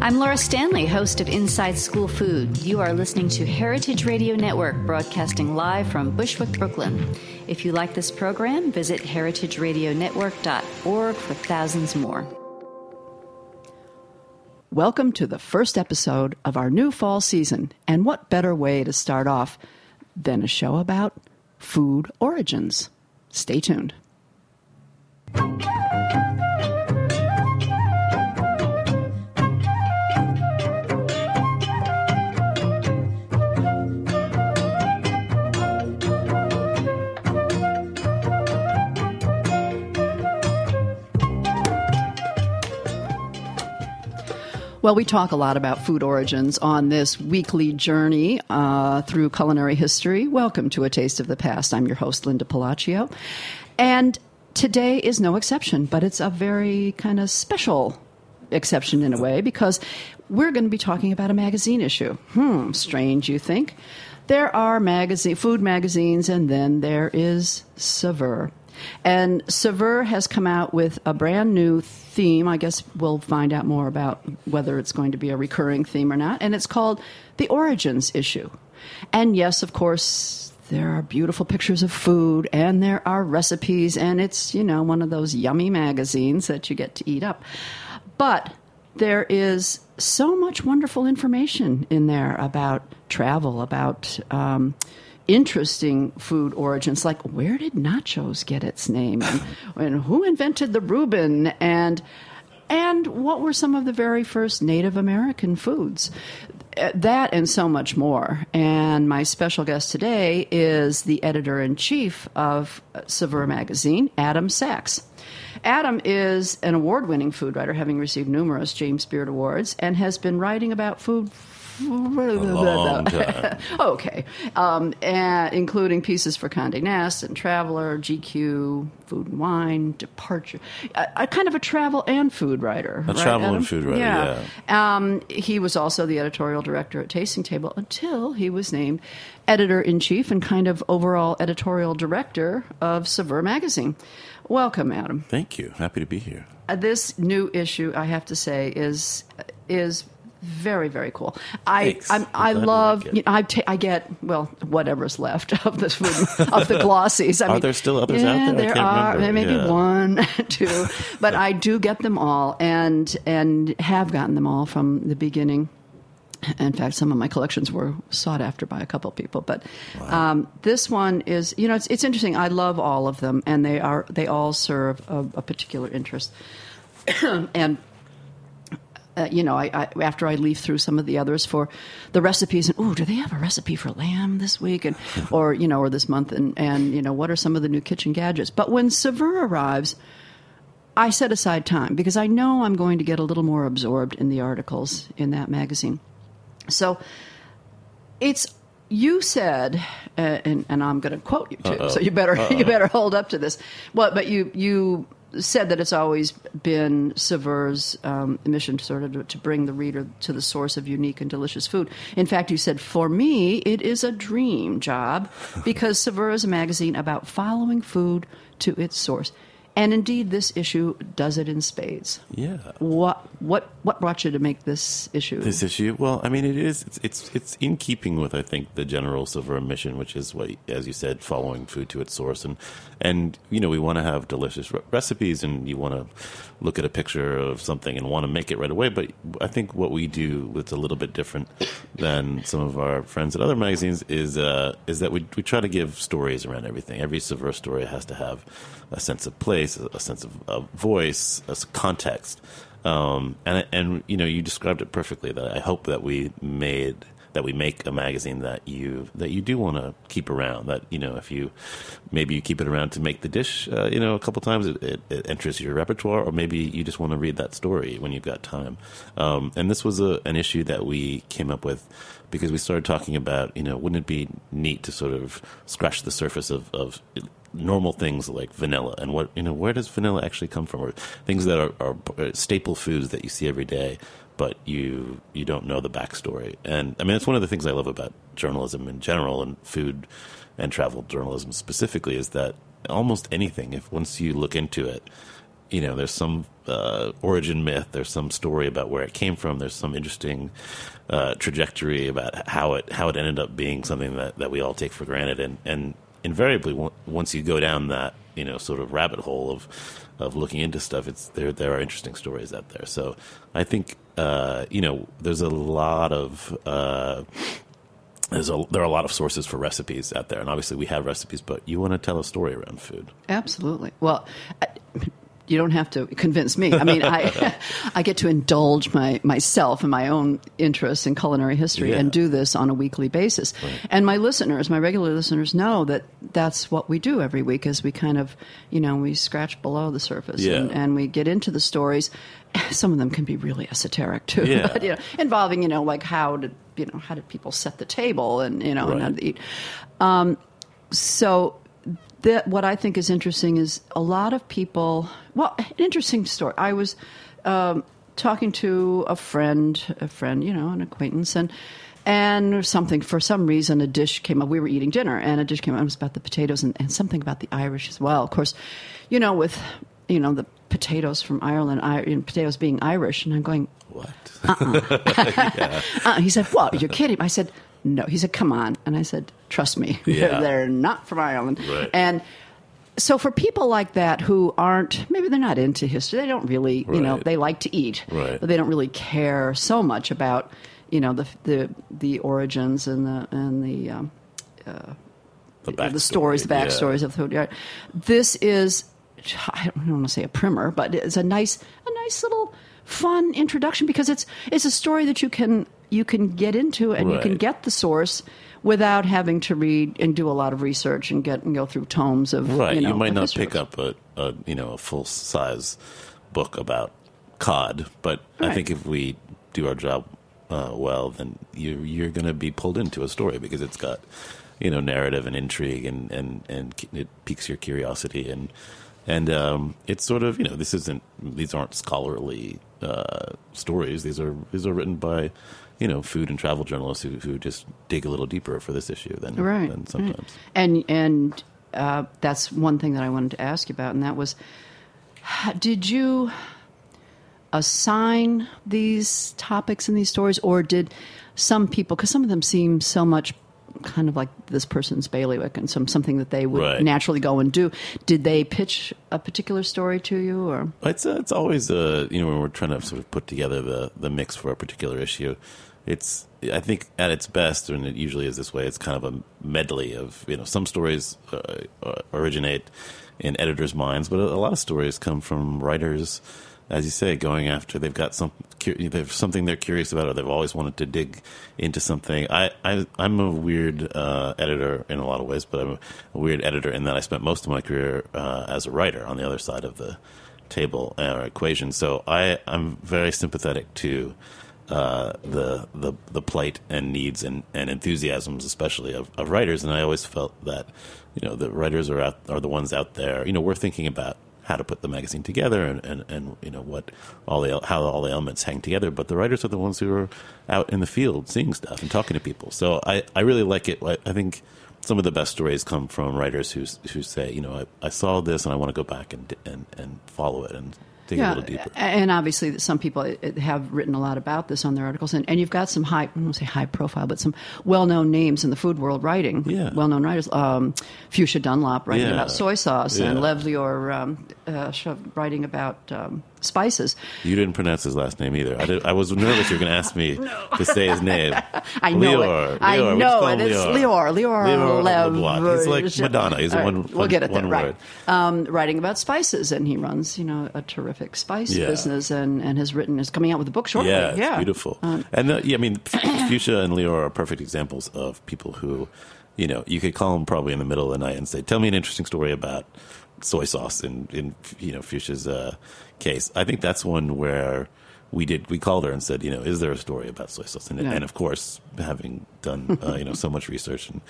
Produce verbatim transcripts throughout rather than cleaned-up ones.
I'm Laura Stanley, host of Inside School Food. You are listening to Heritage Radio Network, broadcasting live from Bushwick, Brooklyn. If you like this program, visit heritage radio network dot org for thousands more. Welcome to the first episode of our new fall season, and what better way to start off than a show about food origins. Stay tuned. Well, we talk a lot about food origins on this weekly journey uh, through culinary history. Welcome to A Taste of the Past. I'm your host, Linda Palaccio. And today is no exception, but it's a very kind of special exception in a way, because we're going to be talking about a magazine issue. Hmm, strange, you think? There are magazine, food magazines, and then there is Saveur. And Saveur has come out with a brand new theme. I guess we'll find out more about whether it's going to be a recurring theme or not. And it's called The Origins Issue. And yes, of course, there are beautiful pictures of food, and there are recipes, and it's, you know, one of those yummy magazines that you get to eat up. But there is so much wonderful information in there about travel, about um, interesting food origins, like where did nachos get its name, and, and who invented the Reuben, and and what were some of the very first Native American foods. That and so much more. And my special guest today is the editor-in-chief of Saveur magazine, Adam Sachs. Adam is an award-winning food writer, having received numerous James Beard Awards, and has been writing about food for a long time. Okay. Um, and including pieces for Condé Nast and Traveler, G Q, Food and Wine, Departure. A, a kind of a travel and food writer. A right, travel Adam? and food writer, yeah. yeah. Um, he was also the editorial director at Tasting Table until he was named editor-in-chief and kind of overall editorial director of Saveur magazine. Welcome, Adam. Thank you. Happy to be here. Uh, this new issue, I have to say, is is very, very cool. I I'm, I love. You know, I, ta- I get well whatever's left of the food, of the glossies. I are mean, there still others yeah, out there? There I can't are. Remember. Maybe yeah. one, two, but I do get them all, and and have gotten them all from the beginning. In fact, some of my collections were sought after by a couple of people. But wow. um, this one is, you know, it's it's interesting. I love all of them, and they are they all serve a, a particular interest. And uh, you know, I, I, after I leaf through some of the others for the recipes, and ooh, do they have a recipe for lamb this week, and or you know, or this month, and and you know, what are some of the new kitchen gadgets? But when Saveur arrives, I set aside time because I know I'm going to get a little more absorbed in the articles in that magazine. So it's you said, uh, and, and I'm going to quote you too. Uh-oh. So you better Uh-oh. you better hold up to this. Well, but you you said that it's always been Saveur's um, mission to sort of to, to bring the reader to the source of unique and delicious food. In fact, you said, for me, it is a dream job because Saveur is a magazine about following food to its source. And indeed, this issue does it in spades. Yeah. What what what brought you to make this issue? This issue? Well, I mean, it is it's it's, it's in keeping with, I think, the general Saveur mission, which is what, as you said, following food to its source, and and you know, we want to have delicious re- recipes, and you want to look at a picture of something and want to make it right away. But I think what we do that's a little bit different than some of our friends at other magazines is uh, is that we we try to give stories around everything. Every Saveur story has to have a sense of place, a sense of a voice, a context, um, and and you know, you described it perfectly. That I hope that we made that we make a magazine that you that you do want to keep around. That, you know, if you maybe you keep it around to make the dish, uh, you know, a couple times it, it, it enters your repertoire, or maybe you just want to read that story when you've got time. Um, and this was a, an issue that we came up with, because we started talking about, you know, wouldn't it be neat to sort of scratch the surface of, of normal things like vanilla, and what, you know, where does vanilla actually come from, or things that are, are staple foods that you see every day, but you you don't know the backstory. And I mean, it's one of the things I love about journalism in general, and food and travel journalism specifically, is that almost anything, if once you look into it, you know, there's some uh, origin myth, there's some story about where it came from, there's some interesting uh, trajectory about how it how it ended up being something that, that we all take for granted, and and invariably, once you go down that, you know, sort of rabbit hole of of looking into stuff, it's there. There are interesting stories out there. So I think uh, you know, there's a lot of uh, there's a, there are a lot of sources for recipes out there, and obviously we have recipes, but you want to tell a story around food. Absolutely. Well, I, you don't have to convince me. I mean, I I get to indulge my myself and my own interests in culinary history, yeah, and do this on a weekly basis. Right. And my listeners, my regular listeners, know that that's what we do every week, is we kind of, you know, we scratch below the surface, yeah, and, and we get into the stories. Some of them can be really esoteric too, yeah, but, you know, involving, you know, like how did, you know, how did people set the table, and, you know, right, and how to eat. Um, so... That what I think is interesting is a lot of people. Well, an interesting story. I was um, talking to a friend, a friend, you know, an acquaintance, and and something. For some reason, a dish came up. We were eating dinner, and a dish came up. It was about the potatoes, and, and something about the Irish as well. Of course, you know, with you know the potatoes from Ireland, I, you know, potatoes being Irish, and I'm going, what? Uh-uh. Yeah. uh, he said, "What? You're kidding?" I said, "No." He said, "Come on." And I said, "Trust me, yeah, they're, they're not from Ireland." Right. And so for people like that who aren't, maybe they're not into history, they don't really, right, you know, they like to eat, right, but they don't really care so much about, you know, the the, the origins and the and the um, uh, the, backstory, the stories, the backstories, yeah, of food. Right? This is, I don't want to say a primer, but it's a nice a nice little fun introduction, because it's it's a story that you can. You can get into, and right, you can get the source without having to read and do a lot of research and get and go through tomes of, right, you know, you might not pick up a, a you know a full size book about cod, but right, I think if we do our job uh, well, then you you're going to be pulled into a story, because it's got, you know, narrative and intrigue, and and and it piques your curiosity, and and um, it's sort of, you know, this isn't these aren't scholarly uh, stories, these are these are written by, you know, food and travel journalists who who just dig a little deeper for this issue than, right, than sometimes. Right. And and uh, that's one thing that I wanted to ask you about, and that was, did you assign these topics in these stories, or did some people, because some of them seem so much kind of like this person's bailiwick and some something that they would, right, naturally go and do. Did they pitch a particular story to you, or it's a, it's always a, you know, when we're trying to sort of put together the the mix for a particular issue, it's, I think at its best, and it usually is this way, it's kind of a medley of, you know, some stories uh, originate in editors' minds, but a lot of stories come from writers, as you say, going after, they've got some, they've something they're curious about, or they've always wanted to dig into something. I, I, I'm a weird uh, editor in a lot of ways, but I'm a weird editor in that I spent most of my career uh, as a writer on the other side of the table or equation. So I, I'm very sympathetic to uh, the, the the plight and needs and, and enthusiasms, especially of, of writers. And I always felt that, you know, the writers are out, are the ones out there. You know, we're thinking about how to put the magazine together, and, and, and you know what all the how all the elements hang together. But the writers are the ones who are out in the field seeing stuff and talking to people. So I, I really like it. I, I think some of the best stories come from writers who who say, you know, I, I saw this and I want to go back and and, and follow it and dig yeah, a little deeper. And obviously some people have written a lot about this on their articles. And, and you've got some high, I don't want to say high profile, but some well-known names in the food world writing, yeah. well-known writers. Um, Fuchsia Dunlop writing yeah. about soy sauce yeah. and Lev Lior um, uh, writing about um, spices. You didn't pronounce his last name either. I, did, I was nervous you were going to ask me no. to say his name. I know Lior, it. Lior, I know it. Lior. It's Lior. Lior. Lior Lev. He's like Madonna. He's right. one, one We'll get at that. Word. Right. Um, writing about spices, and he runs, you know, a terrific spice yeah. business, and, and has written is coming out with a book shortly. Yeah, it's yeah. beautiful. Um, and the, yeah, I mean, Fuchsia and Lior are perfect examples of people who, you know, you could call them probably in the middle of the night and say, "Tell me an interesting story about soy sauce." In in you know Fuchsia's uh, case, I think that's one where we did we called her and said, you know, is there a story about soy sauce? And, yeah. and of course, having done uh, you know so much research and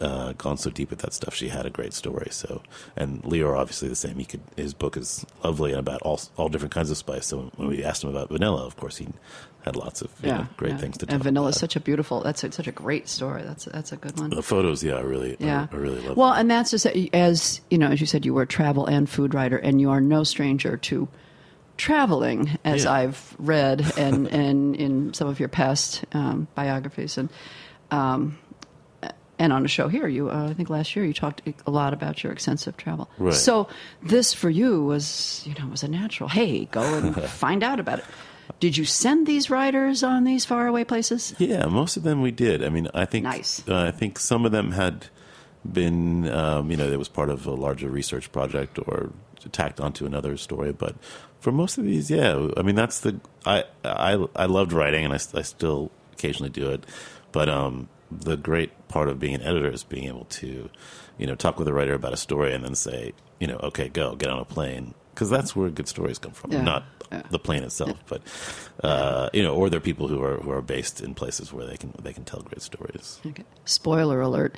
uh, gone so deep with that stuff, she had a great story. So, and Lior obviously the same. He could his book is lovely and about all all different kinds of spice. So when we asked him about vanilla, of course he had lots of you yeah, know, great yeah. things to tell. And vanilla is such a beautiful. That's a, such a great story. That's that's a good one. The photos, yeah, I really yeah. I, I really love. Well, them. And that's just as you know, as you said, you were a travel and food writer, and you are no stranger to traveling, as yeah. I've read and and in some of your past um, biographies and. Um, And on a show here, you uh, I think last year you talked a lot about your extensive travel. Right. So this for you was, you know, was a natural. Hey, go and find out about it. Did you send these writers on these faraway places? Yeah, most of them we did. I mean, I think nice. uh, I think some of them had been, um, you know, it was part of a larger research project or tacked onto another story. But for most of these, yeah, I mean, that's the I I I loved writing, and I, I still occasionally do it, but. Um, The great part of being an editor is being able to, you know, talk with a writer about a story and then say, you know, okay, go, get on a plane. Because that's where good stories come from, yeah. not yeah. the plane itself, yeah. but, uh, you know, or there are people who are who are based in places where they can they can tell great stories. Okay. Spoiler alert,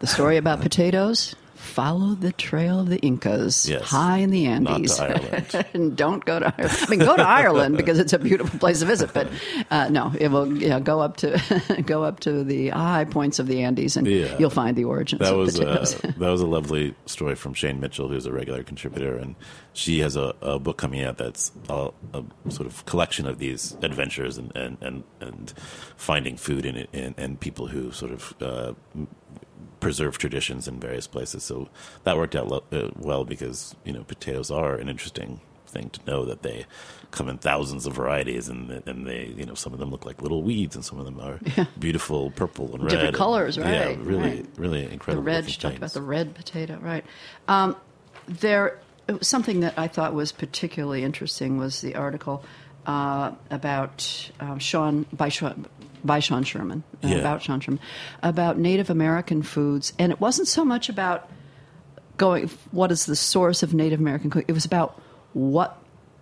the story about potatoes, follow the trail of the Incas yes. high in the Andes. Not to Ireland. And don't go to Ireland. I mean, go to Ireland because it's a beautiful place to visit, but uh, no, it will you know, go up to go up to the high points of the Andes and yeah. you'll find the origins that of was potatoes. A, that was a lovely story from Shane Mitchell, who's a regular contributor, and she has a, a book coming out that's a, a sort of collection of these adventures and, and, and, and finding food in it and, and people who sort of uh, preserve traditions in various places. So that worked out lo- uh, well because, you know, potatoes are an interesting thing to know that they come in thousands of varieties and and they, you know, some of them look like little weeds and some of them are yeah. beautiful purple and red. Different colors, and, right. Yeah, really, right. really incredible. The red, she talked about the red potato, right. Um, there, something that I thought was particularly interesting was the article uh, about um, Sean, by Sean, by Sean Sherman, yeah. about Sean Sherman, about Native American foods. And it wasn't so much about going, what is the source of Native American food? It was about what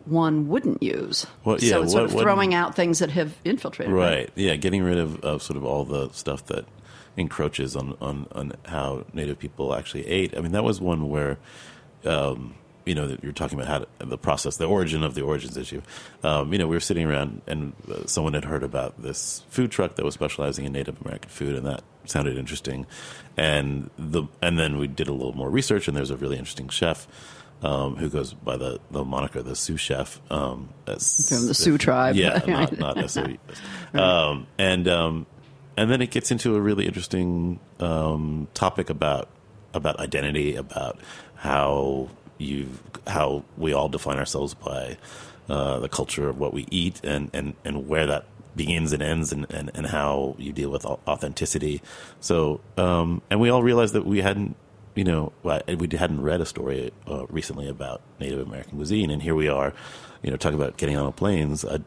one wouldn't use. Well, yeah, so it's what, sort of throwing what, out things that have infiltrated. Right, right? yeah, getting rid of, of sort of all the stuff that encroaches on, on, on how Native people actually ate. I mean, that was one where... Um, you know, you're talking about how to, the process, the origin of the origins issue. Um, you know, we were sitting around and uh, someone had heard about this food truck that was specializing in Native American food, and that sounded interesting. And the and then we did a little more research, and there's a really interesting chef um, who goes by the, the moniker, the Sioux Chef. Um, as, From the Sioux if, tribe. Yeah, not, not necessarily. Um, and, um, and then it gets into a really interesting um, topic about about identity, about how... You, how we all define ourselves by uh, the culture of what we eat and, and, and where that begins and ends and, and, and how you deal with authenticity. So, um, and we all realized that we hadn't, you know, we hadn't read a story uh, recently about Native American cuisine. And here we are, you know, talking about getting on a planes. I,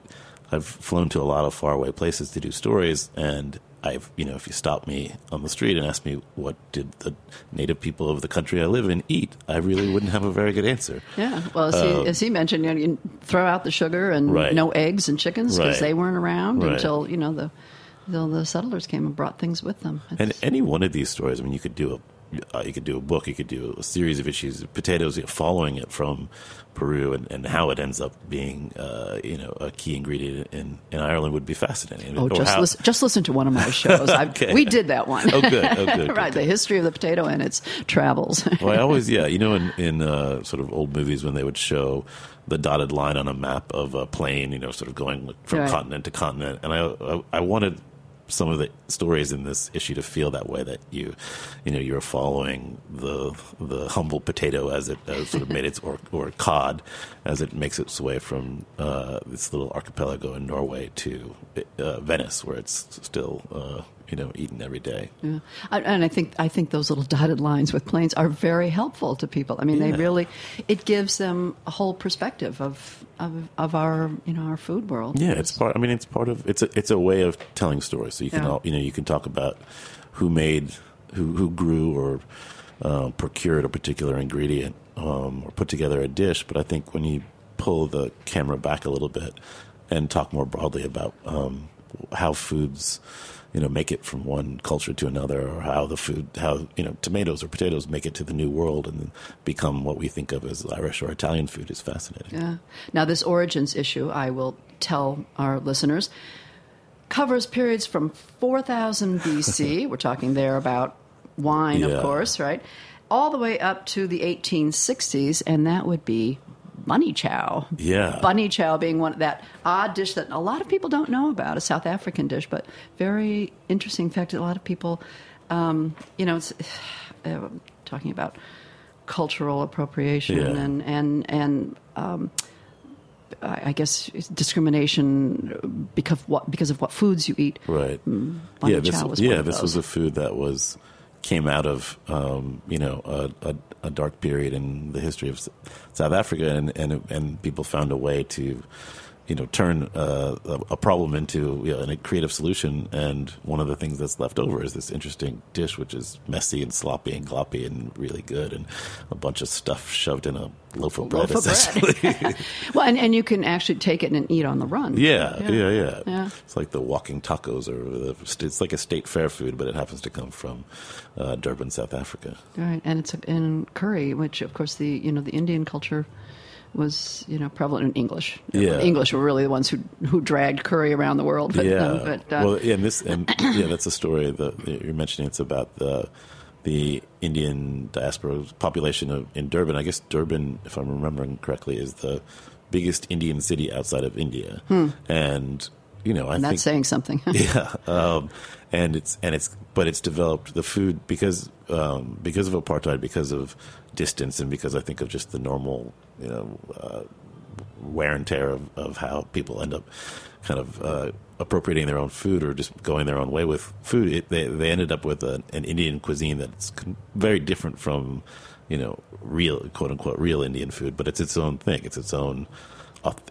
I've flown to a lot of faraway places to do stories, and I've, you know, if you stop me on the street and ask me what did the Native people of the country I live in eat, I really wouldn't have a very good answer. Yeah, well, as, uh, he, as he mentioned, you know, you throw out the sugar and right. no eggs and chickens because right. they weren't around right. until, you know, the, until the settlers came and brought things with them. It's, and any one of these stories, I mean, you could do a uh, you could do a book, you could do a series of issues, potatoes, you know, following it from Peru and, and how it ends up being, uh, you know, a key ingredient in, in Ireland would be fascinating. Oh, or just, how... listen, just listen to one of my shows. Okay. We did that one. Oh, good. Oh, good. Right. Good, the good. History of the potato and its travels. Well, I always, yeah, you know, in, in uh, sort of old movies when they would show the dotted line on a map of a plane, you know, sort of going from right. continent to continent. And I, I, I wanted some of the stories in this issue to feel that way, that you, you know, you're following the the humble potato as it as sort of made its, or, or cod as it makes its way from uh, this little archipelago in Norway to uh, Venice, where it's still uh, you know eaten every day. Yeah, I, and I think I think those little dotted lines with planes are very helpful to people. I mean, yeah. they really it gives them a whole perspective of of, of our you know our food world. Yeah, it's part. I mean, it's part of it's a it's a way of telling stories. So you can yeah. all, you know you can talk about who made, who who grew or uh, procured a particular ingredient um, or put together a dish. But I think when you pull the camera back a little bit and talk more broadly about um, how foods you know make it from one culture to another, or how the food how you know tomatoes or potatoes make it to the new world and then become what we think of as Irish or Italian food, is fascinating. Yeah. Now this origins issue, I will tell our listeners, covers periods from four thousand B C, we're talking there about wine, yeah. of course, right, all the way up to the eighteen sixties, and that would be bunny chow. Yeah. Bunny chow being one of that odd dish that a lot of people don't know about, a South African dish, but very interesting fact that a lot of people, um, you know, it's uh, talking about cultural appropriation yeah. and, and, and, um, I guess discrimination because of what because of what foods you eat. Right. Mm, yeah. This was, yeah, this was a food that was came out of um, you know a, a, a dark period in the history of South Africa, and and, and people found a way to you know turn uh, a problem into you know, a creative solution. And one of the things that's left over is this interesting dish, which is messy and sloppy and gloppy and really good, and a bunch of stuff shoved in a loaf of bread, loaf essentially. Of bread. Well, and, and you can actually take it and eat on the run. Yeah, yeah, yeah. yeah. yeah. It's like the walking tacos, or the, it's like a state fair food, but it happens to come from uh, Durban, South Africa. All right, and it's in curry, which of course the you know the Indian culture was you know prevalent in English. Yeah. English were really the ones who who dragged curry around the world. But, yeah. Um, but, uh, well, yeah, and this and yeah, that's a story that you're mentioning. It's about the. the Indian diaspora population of, in Durban. I guess Durban, if I'm remembering correctly, is the biggest Indian city outside of India. Hmm. And, you know, I and that's think... that's saying something. yeah. Um, and it's, and it's, but it's developed the food because, um, because of apartheid, because of distance, and because I think of just the normal, you know, uh, wear and tear of, of how people end up kind of uh, appropriating their own food or just going their own way with food. It, they they ended up with a, an Indian cuisine that's very different from, you know, real, quote unquote, real Indian food, but it's its own thing. It's its own,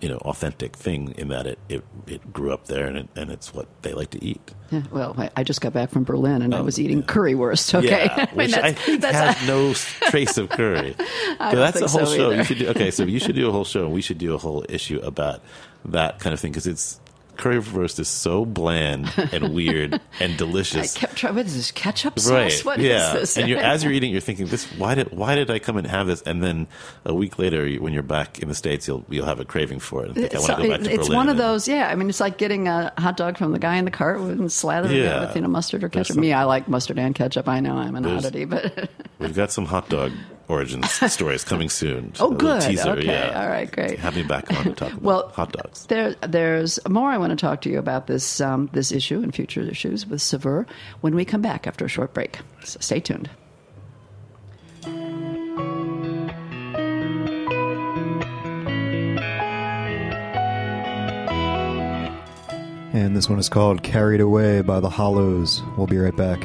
you know, authentic thing in that it, it, it grew up there, and it, and it's what they like to eat. Yeah, well, I, I just got back from Berlin, and oh, I was eating yeah. currywurst, okay? Yeah, I mean, which I think has a... no trace of curry. I so that's think a whole so show. You should do, okay, so you should do a whole show, and we should do a whole issue about that kind of thing, because it's currywurst is so bland and weird and delicious. I kept trying. What is this, ketchup sauce? Right. What yeah. is this? And you're, as you're eating, you're thinking, "This why did why did I come and have this?" And then a week later, when you're back in the States, you'll you'll have a craving for it. And think, I want so, to go back to Berlin. It's one of those. Yeah, I mean, it's like getting a hot dog from the guy in the cart and slathering yeah. it with you know mustard or ketchup. Some, Me, I like mustard and ketchup. I know I'm an oddity, but we've got some hot dog origins stories coming soon. Oh, good. Teaser, okay. Yeah. All right. Great. Have me back on to talk about well, hot dogs. There, there's more I want to talk to you about this um, this issue and future issues with Saveur when we come back after a short break. So stay tuned. And this one is called Carried Away by the Hollows. We'll be right back.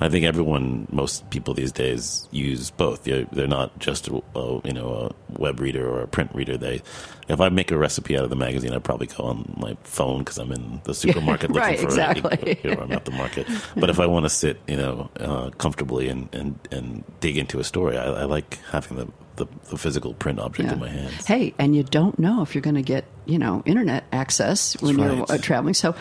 I think everyone, most people these days use both. They're, they're not just a, a you know a web reader or a print reader. They, if I make a recipe out of the magazine, I probably go on my phone because I'm in the supermarket looking right, for exactly. it. You know, I'm out the market. But if I want to sit, you know, uh, comfortably and, and, and dig into a story, I, I like having the. The, the physical print object yeah. in my hands. Hey, and you don't know if you're going to get, you know, internet access That's when right. you're traveling. So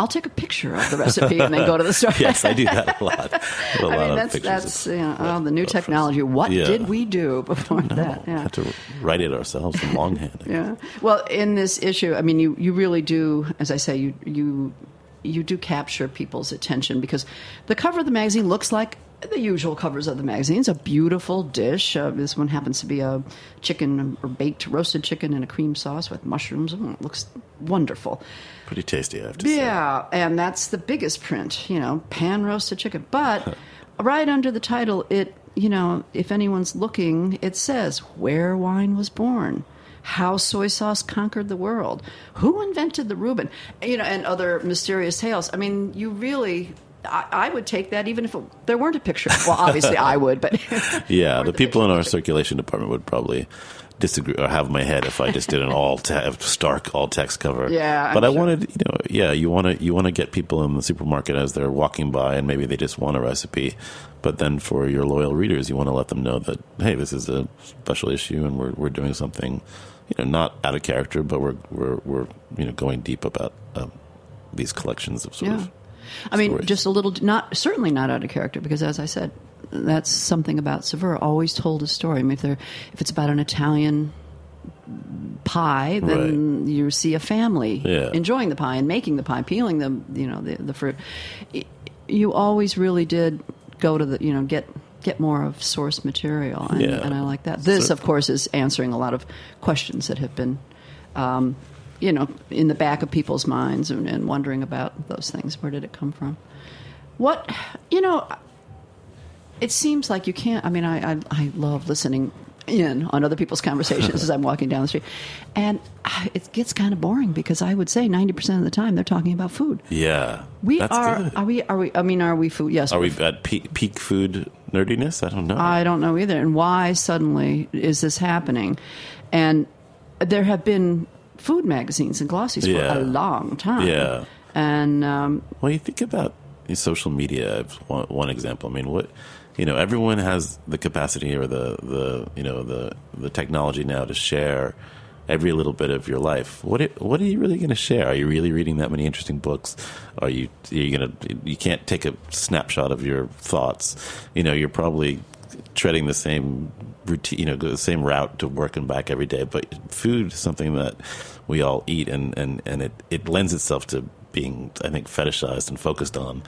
I'll take a picture of the recipe and then go to the store. Yes, I do that a lot. A I lot mean, that's, that's of, you know, oh, the new reference. Technology. What yeah. did we do before that? Yeah. We had to write it ourselves in longhand. yeah. Well, in this issue, I mean, you, you really do, as I say, you, you, you do capture people's attention because the cover of the magazine looks like the usual covers of the magazines, a beautiful dish. Uh, this one happens to be a chicken or baked roasted chicken in a cream sauce with mushrooms. Oh, it looks wonderful. Pretty tasty, I have to yeah, say. Yeah, and that's the biggest print, you know, pan roasted chicken. But right under the title, it, you know, if anyone's looking, it says, Where Wine Was Born. How Soy Sauce Conquered the World. Who Invented the Reuben? You know, and other mysterious tales. I mean, you really... I, I would take that even if it, there weren't a picture. Well, obviously I would, but... yeah, the, the people in our circulation department would probably disagree or have my head if I just did an all te- stark all-text cover. Yeah, But I'm I sure. wanted, you know, yeah, you want to you want to get people in the supermarket as they're walking by and maybe they just want a recipe. But then for your loyal readers, you want to let them know that, hey, this is a special issue and we're we're doing something, you know, not out of character, but we're, we're, we're you know, going deep about uh, these collections of sort yeah. of... I mean, stories. Just a little, not certainly not out of character, because as I said, that's something about Saveur. Always told a story. I mean, if, they're, if it's about an Italian pie, then right. you see a family yeah. enjoying the pie and making the pie, peeling the, you know, the, the fruit. You always really did go to the, you know, get... get more of source material, and, yeah. and I like that. This, so, of course, is answering a lot of questions that have been, um, you know, in the back of people's minds and, and wondering about those things. Where did it come from? What, you know, it seems like you can't, I mean, I, I, I love listening in on other people's conversations as I'm walking down the street. And I, it gets kind of boring because I would say ninety percent of the time they're talking about food. Yeah. We that's are, good. are we, are we, I mean, are we food? Yes. Are we at peak, peak food nerdiness? I don't know. I don't know either. And why suddenly is this happening? And there have been food magazines and glossies yeah. for a long time. Yeah. And, um, well, you think about social media, one, one example. I mean, what, You know, everyone has the capacity or the, the you know the the technology now to share every little bit of your life. What it, what are you really going to share? Are you really reading that many interesting books? Are you you going to you can't take a snapshot of your thoughts. You know, you're probably treading the same routine, you know, the same route to work and back every day. But food is something that we all eat, and and and it, it lends itself to being, I think, fetishized and focused on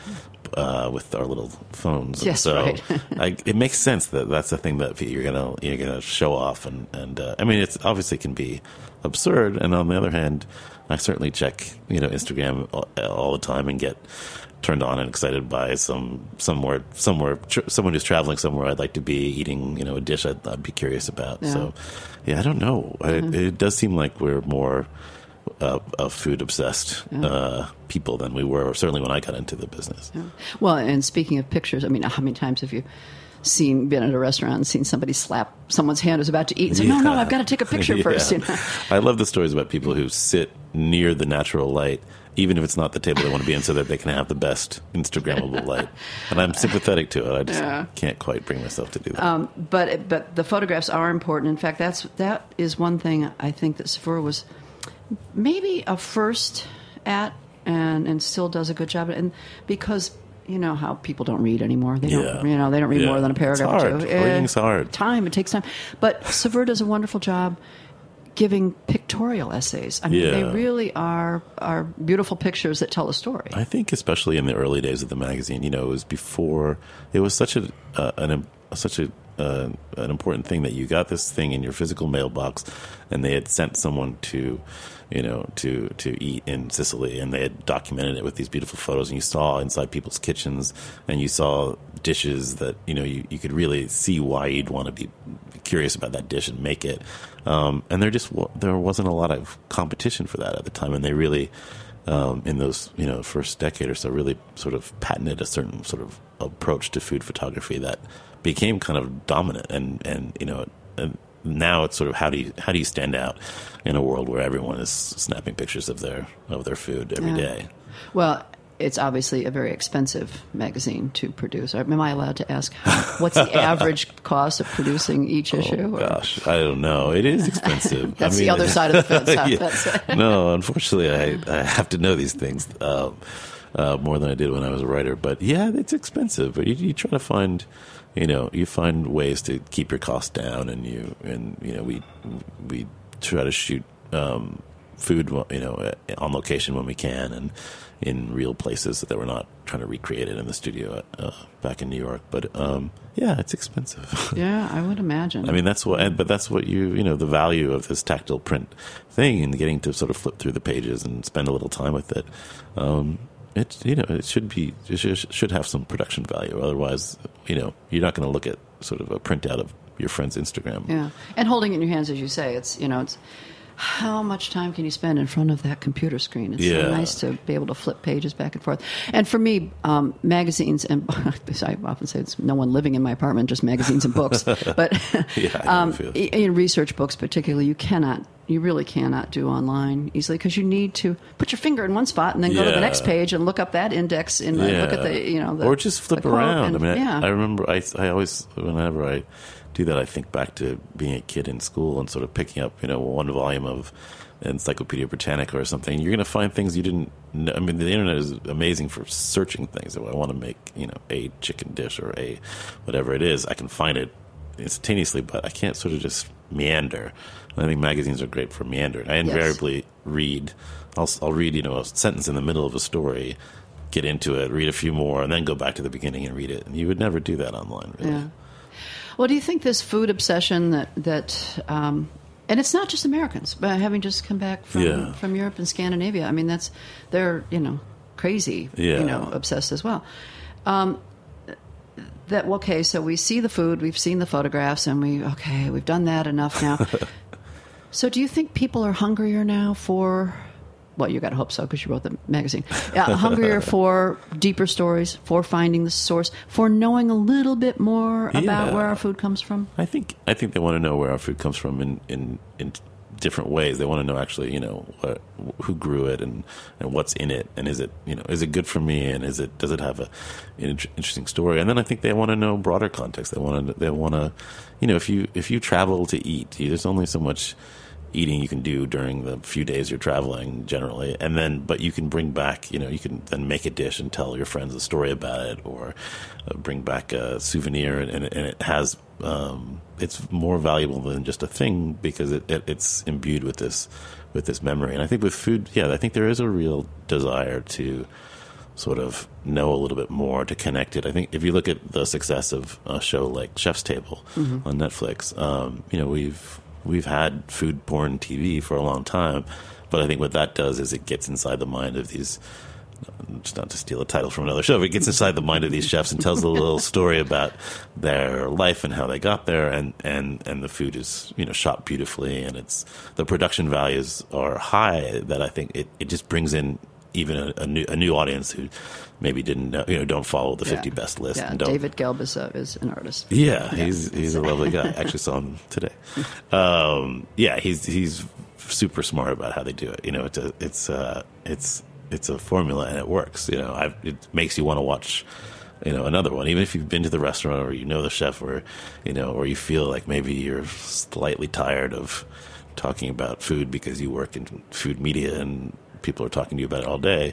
uh, with our little phones. Yes, so right. I, it makes sense that that's the thing that you're gonna you're gonna show off, and and uh, I mean, it's obviously can be absurd, and on the other hand, I certainly check you know Instagram all, all the time and get turned on and excited by some somewhere somewhere tr- someone who's traveling somewhere I'd like to be, eating you know a dish I'd, I'd be curious about. Yeah. So yeah, I don't know. Mm-hmm. It, it does seem like we're more Uh, of food-obsessed yeah. uh, people than we were, or certainly when I got into the business. Yeah. Well, and speaking of pictures, I mean, how many times have you seen been at a restaurant and seen somebody slap someone's hand who's about to eat and say, yeah. no, no, I've got to take a picture yeah. first. You know? I love the stories about people who sit near the natural light, even if it's not the table they want to be in, so that they can have the best Instagrammable light. And I'm sympathetic to it. I just yeah. can't quite bring myself to do that. Um, but but the photographs are important. In fact, that's that is one thing I think that Saveur was maybe a first at, and and still does a good job. And because you know how people don't read anymore, they yeah. don't you know they don't read yeah. more than a paragraph it's hard. or two. Reading's hard. Time it takes time, but Saveur does a wonderful job giving pictorial essays. I mean, yeah. they really are are beautiful pictures that tell a story. I think especially in the early days of the magazine, you know, it was before it was such a uh, an such a uh, an important thing that you got this thing in your physical mailbox, and they had sent someone to. you know, to, to eat in Sicily. And they had documented it with these beautiful photos. And you saw inside people's kitchens, and you saw dishes that, you know, you, you could really see why you'd want to be curious about that dish and make it. Um, and there just, there wasn't a lot of competition for that at the time. And they really, um, in those, you know, first decade or so, really sort of patented a certain sort of approach to food photography that became kind of dominant. And, and, you know, and, now it's sort of how do you how do you stand out in a world where everyone is snapping pictures of their of their food every yeah. day? Well, it's obviously a very expensive magazine to produce. Am I allowed to ask what's the average cost of producing each oh, issue? Oh gosh, I don't know. It is expensive. That's I mean, the other side of the fence. Huh? Yeah. That's no, unfortunately, I I have to know these things um, uh, more than I did when I was a writer. But yeah, it's expensive. But you, you try to find. You know, you find ways to keep your costs down, and you and you know we we try to shoot um, food, you know, on location when we can, and in real places that we're not trying to recreate it in the studio uh, back in New York. But um, yeah, it's expensive. Yeah, I would imagine. I mean, that's what, but that's what you you know the value of this tactile print thing, and getting to sort of flip through the pages and spend a little time with it. Um, It you know it should be it should have some production value. Otherwise, you know you're not going to look at sort of a printout of your friend's Instagram. Yeah, and holding it in your hands, as you say, it's you know it's how much time can you spend in front of that computer screen? It's yeah. so nice to be able to flip pages back and forth. And for me, um, magazines and I often say it's no one living in my apartment, just magazines and books. But yeah, um, in research books, particularly, you cannot. You really cannot do online easily because you need to put your finger in one spot and then go yeah. to the next page and look up that index and yeah. look at the you know the, or just flip around. And, I mean, yeah. I, I remember I I always whenever I do that I think back to being a kid in school and sort of picking up you know one volume of Encyclopedia Britannica or something. You're going to find things you didn't know. I mean, the internet is amazing for searching things. If I want to make you know a chicken dish or a whatever it is, I can find it instantaneously, but I can't sort of just meander. I think magazines are great for meandering. I invariably yes. read, I'll, I'll read, you know, a sentence in the middle of a story, get into it, read a few more, and then go back to the beginning and read it. And you would never do that online, really. Yeah. Well, do you think this food obsession that, that um, and it's not just Americans, but having just come back from, yeah. from Europe and Scandinavia, I mean, that's, they're, you know, crazy, yeah. you know, obsessed as well. Um, that, okay, so we see the food, we've seen the photographs, and we, okay, we've done that enough now. So do you think people are hungrier now for, well, you got to hope so because you wrote the magazine, yeah, hungrier for deeper stories, for finding the source, for knowing a little bit more about yeah. where our food comes from? I think I think they want to know where our food comes from in, in, in different ways. They want to know actually, you know, what, who grew it and, and what's in it, and is it, you know, is it good for me, and is it does it have a, an interesting story? And then I think they want to know broader context. They want to they want to, you know, if you if you travel to eat, there's only so much eating you can do during the few days you're traveling generally, and then but you can bring back you know you can then make a dish and tell your friends a story about it, or uh, bring back a souvenir, and, and, and it has um it's more valuable than just a thing because it, it it's imbued with this with this memory. And I think with food yeah I think there is a real desire to sort of know a little bit more to connect it. I think if you look at the success of a show like Chef's Table mm-hmm. on Netflix, um, you know, we've we've had food porn T V for a long time, but I think what that does is it gets inside the mind of these, just not to steal a title from another show, but it gets inside the mind of these chefs and tells a little story about their life and how they got there, and, and, and the food is, you know, shot beautifully, and it's the production values are high, that I think it, it just brings in even a, a new a new audience who maybe didn't know, you know, don't follow the fifty yeah. best list. Yeah, and don't. David Gelb is, a, is an artist. Yeah, yeah, he's he's a lovely guy. I actually saw him today. Um, yeah, he's he's super smart about how they do it. You know, it's a, it's uh, it's it's a formula and it works. You know, I've, it makes you want to watch, you know, another one, even if you've been to the restaurant or you know the chef, or you know, or you feel like maybe you're slightly tired of talking about food because you work in food media and people are talking to you about it all day.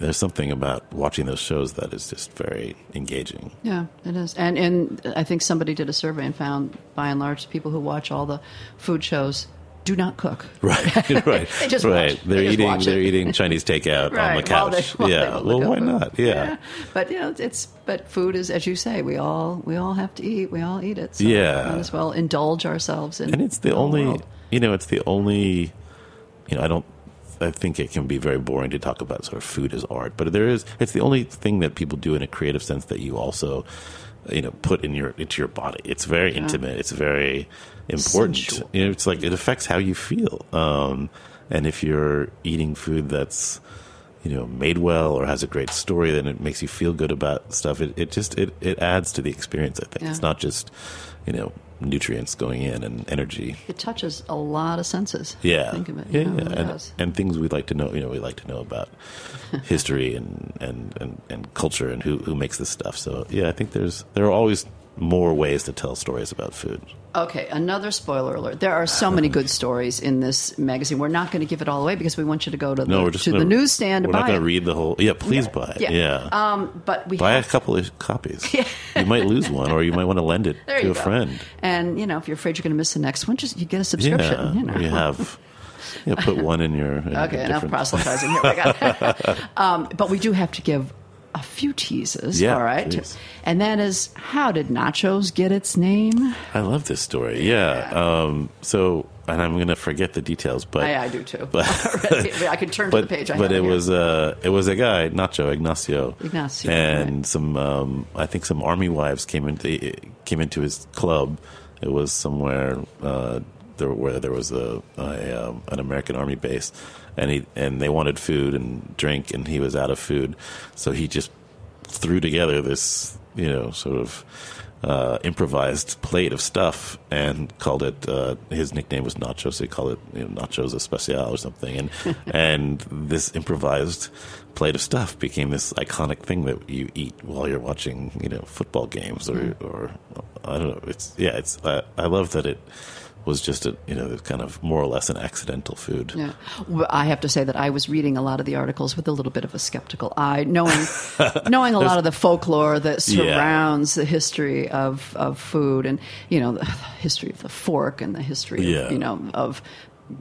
There's something about watching those shows that is just very engaging. Yeah, it is. And and I think somebody did a survey and found, by and large, people who watch all the food shows do not cook. Right, right. They just right. watch. They're they eating. Watch they're eating Chinese takeout right. on the couch. While they, while yeah. Well, why over. Not? Yeah. yeah. But you know, it's but food is, as you say, we all we all have to eat. We all eat it. So yeah. We might as well indulge ourselves in. And it's the, the only. World. You know, it's the only. You know, I don't. I think it can be very boring to talk about sort of food as art, but there is, it's the only thing that people do in a creative sense that you also, you know, put in your, into your body. It's very yeah. intimate. It's very important. Sensual. You know, it's like, it affects how you feel. Um, and if you're eating food that's, you know, made well or has a great story, then it makes you feel good about stuff. It, it just, it, it adds to the experience. I think yeah. it's not just, you know, nutrients going in and energy. It touches a lot of senses. Yeah. Think of it. Yeah. You know, yeah. It and, and things we'd like to know, you know, we like to know about history and, and, and, and culture and who, who makes this stuff. So yeah, I think there's, there are always more ways to tell stories about food. Okay. Another spoiler alert. There are so many good stories in this magazine. We're not going to give it all away because we want you to go to the, no, we're just to gonna, the newsstand to buy it. We're not going to read the whole, yeah, please yeah. buy it. Yeah. yeah. Um, but we buy have, a couple of copies. Yeah. You might lose one, or you might want to lend it there to a go. friend. And you know, if you're afraid you're going to miss the next one, just you get a subscription. Yeah. You know. You have, you know, put one in your, in okay. Enough proselytizing. Here we go. um, but we do have to give a few teases, yeah, all right? Please. And that is, how did nachos get its name? I love this story, yeah. yeah. Um, so, and I'm going to forget the details, but... I, I do, too. But, I can turn but, to the page. I but it here. was uh, it was a guy, Nacho, Ignacio. Ignacio, And right. some, um, I think some army wives came into, came into his club. It was somewhere uh, there, where there was a, a um, an American army base. And he and they wanted food and drink, and he was out of food, so he just threw together this, you know, sort of uh, improvised plate of stuff and called it. Uh, his nickname was Nacho, so he called it, you know, Nachos Especial or something. And and this improvised plate of stuff became this iconic thing that you eat while you're watching, you know, football games or mm. or I don't know. It's yeah, it's I, I love that it. was just a, you know, kind of more or less an accidental food. Yeah. Well, I have to say that I was reading a lot of the articles with a little bit of a skeptical eye, knowing knowing a lot of the folklore that surrounds yeah. the history of, of food, and you know, the history of the fork and the history yeah. of, you know, of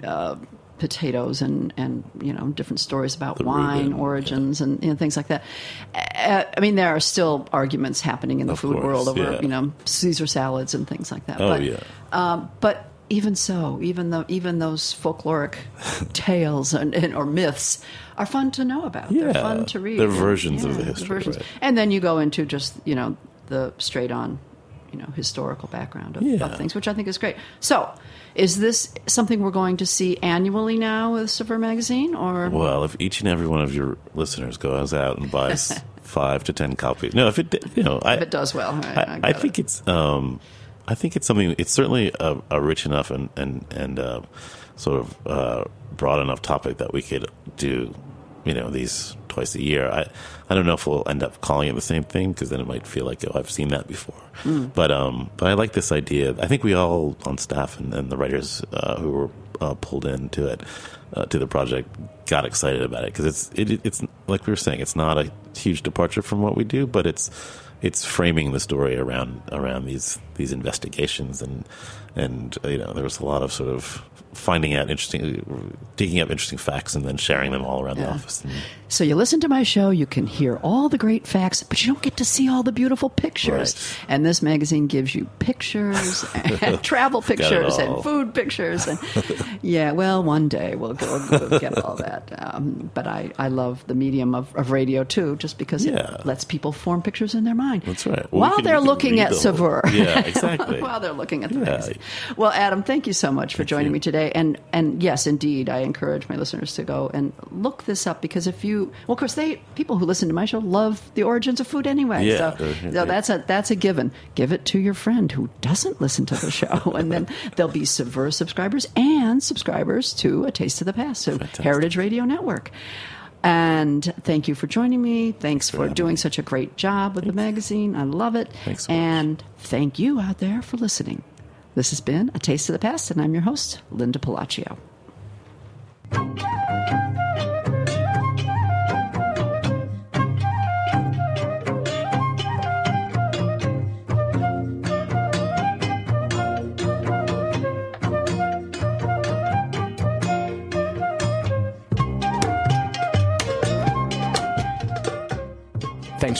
uh, potatoes and, and you know, different stories about the wine Reuben, origins yeah. and you know, things like that. I mean, there are still arguments happening in the of food course, world over yeah. you know, Caesar salads and things like that. Oh but, yeah. Um, but Even so, even though even those folkloric tales and, and or myths are fun to know about. Yeah, they're fun to read. They're versions yeah, of the history. The right. And then you go into just, you know, the straight on, you know, historical background of, yeah. of things, which I think is great. So, is this something we're going to see annually now with Saveur magazine, or? Well, if each and every one of your listeners goes out and buys five to ten copies, no, if it you know, I, if it does well, right, I, I, I think it. it's. Um, I think it's something. It's certainly a, a rich enough and and and uh, sort of uh, broad enough topic that we could do, you know, these twice a year. I, I don't know if we'll end up calling it the same thing, because then it might feel like, oh, I've seen that before. Mm. But um, but I like this idea. I think we all on staff and, and the writers uh, who were uh, pulled into it uh, to the project got excited about it, because it's it, it's like we were saying, it's not a huge departure from what we do, but it's it's framing the story around around these these investigations, and and you know, there was a lot of sort of finding out interesting, digging up interesting facts, and then sharing them all around yeah. the office. And, so you listen to my show, you can hear all the great facts, but you don't get to see all the beautiful pictures. Right. And this magazine gives you pictures, and travel pictures, and food pictures, and yeah. Well, one day we'll go we'll get all that. Um, but I, I love the medium of, of radio too, just because yeah. it lets people form pictures in their mind. That's right. Well, while they're looking at Saveur. Yeah, exactly. While they're looking at the yeah. magazine. Well, Adam, thank you so much for thank joining you. me today. And and yes, indeed, I encourage my listeners to go and look this up, because if you, well, of course, they people who listen to my show love the origins of food anyway. Yeah, so, so that's a that's a given. Give it to your friend who doesn't listen to the show, and then there'll be Saveur subscribers and subscribers to A Taste of the Past, so fantastic. Heritage Radio Network. And thank you for joining me. Thanks for doing such a great job with Thanks. the magazine. I love it. Thanks so and much. Thank you out there for listening. This has been A Taste of the Past, and I'm your host, Linda Palaccio. Thanks